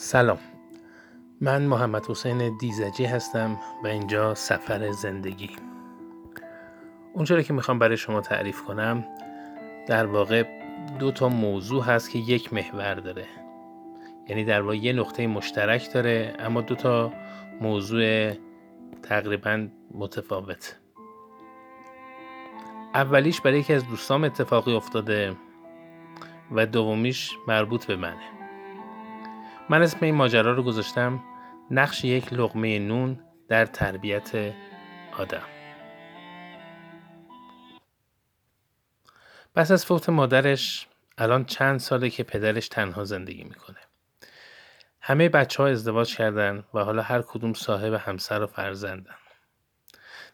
سلام، من محمد حسین دیزجی هستم و اینجا سفر زندگی. اونچه را که میخوام برای شما تعریف کنم در واقع 2 تا موضوع هست که یک محور داره، یعنی در واقع یه نقطه مشترک داره اما 2 تا موضوع تقریبا متفاوت. اولیش برای یکی از دوستام اتفاقی افتاده و دومیش مربوط به منه. من اسم این ماجرا رو گذاشتم نقش یک لقمه نون در تربیت آدم. پس از فوت مادرش الان چند ساله که پدرش تنها زندگی میکنه. همه بچه ها ازدواج کردن و حالا هر کدوم صاحب همسر و فرزندن.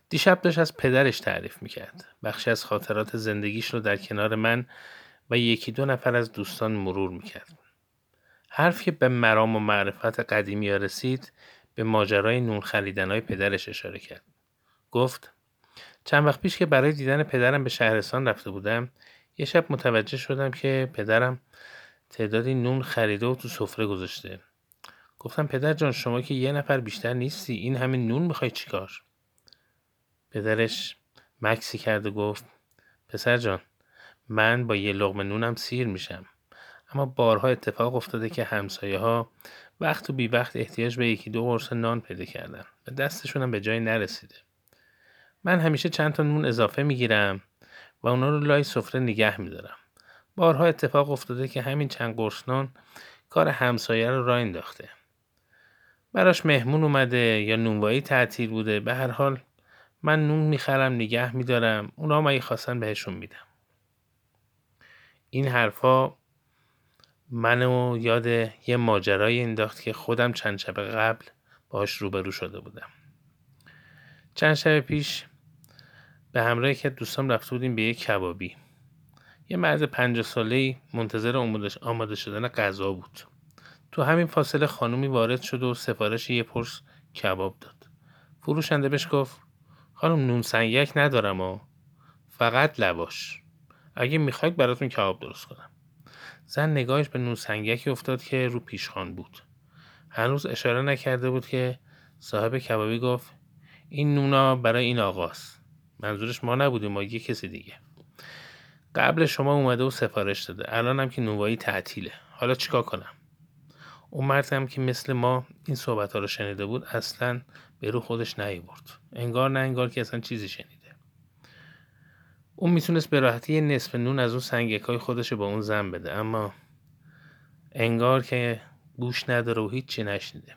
دیشب داشت از پدرش تعریف میکرد. بخشی از خاطرات زندگیش رو در کنار من و 1-2 نفر از دوستان مرور میکرد. حرف که به مرام و معرفت قدیمی ها رسید به ماجرای نون خریدنهای پدرش اشاره کرد. گفت چند وقت پیش که برای دیدن پدرم به شهرستان رفته بودم، یه شب متوجه شدم که پدرم تعدادی نون خریده و تو سفره گذاشته. گفتم پدر جان، شما که 1 نفر بیشتر نیستی، این همه نون میخوای چیکار؟ پدرش مکسی کرد و گفت پسر جان، من با 1 لقمه نونم سیر میشم. اما بارها اتفاق افتاده که همسایه‌ها وقت و بی وقت احتیاج به 1-2 قرص نان پیدا کردن و دستشون هم به جای نرسیده. من همیشه چند تا نون اضافه میگیرم و اونا رو لای سفره نگه میدارم. بارها اتفاق افتاده که همین چند قرص نان کار همسایه رو راه انداخته. براش مهمون اومده یا نونوایی تعطیل بوده، به هر حال من نون میخرم، نگه میدارم، اونا هم اگه خواستن بهشون میدم. این حرفا منو یاد یه ماجرایی انداخت که خودم چند شب قبل باهاش روبرو شده بودم. چند شب پیش به همراه یکی از دوستام رفته بودیم به یه کبابی. یه مرد 50 ساله‌ای منتظر آماده شدن غذا بود. تو همین فاصله خانومی وارد شد و سفارش 1 پرس کباب داد. فروشنده بهش گفت خانم، نون سنگک ندارم و فقط لواش. اگه میخواید براتون کباب درست کنم. زن نگاهش به نون سنگکی افتاد که رو پیشخوان بود. هنوز اشاره نکرده بود که صاحب کبابی گفت این نونا برای این آقاست. منظورش ما نبودیم، ما یه کسی دیگه. قبل شما اومده و سفارش داده. الان هم که نونوایی تعطیله. حالا چیکار کنم؟ اون مرد هم که مثل ما این صحبت‌ها رو شنیده بود اصلاً به رو خودش نیاورد. انگار نه انگار که اصلاً چیزی شنیده. اون میتونست به راحتی نصف نون از اون سنگکای خودش با اون زن بده، اما انگار که گوش نداره و هیچ چی نشنیده.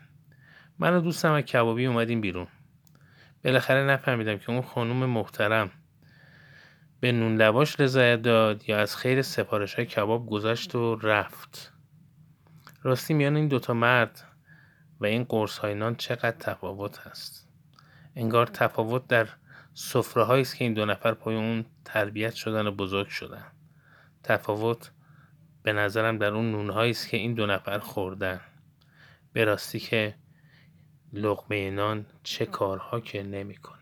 من و دوستم از کبابی اومدیم بیرون. بالاخره نفهمیدم که اون خانم محترم به نون لواش رضایت داد یا از خیر سفارش‌های کباب گذشت و رفت. راستی میان این 2 تا مرد و این قرص‌های نان چقدر تفاوت هست. انگار تفاوت در سفره هایی است که این 2 نفر پای اون تربیت شدن و بزرگ شدن. تفاوت به نظرم در اون نون هایی است که این 2 نفر خوردن. به راستی که لقمه نان چه کارها که نمی‌کنه.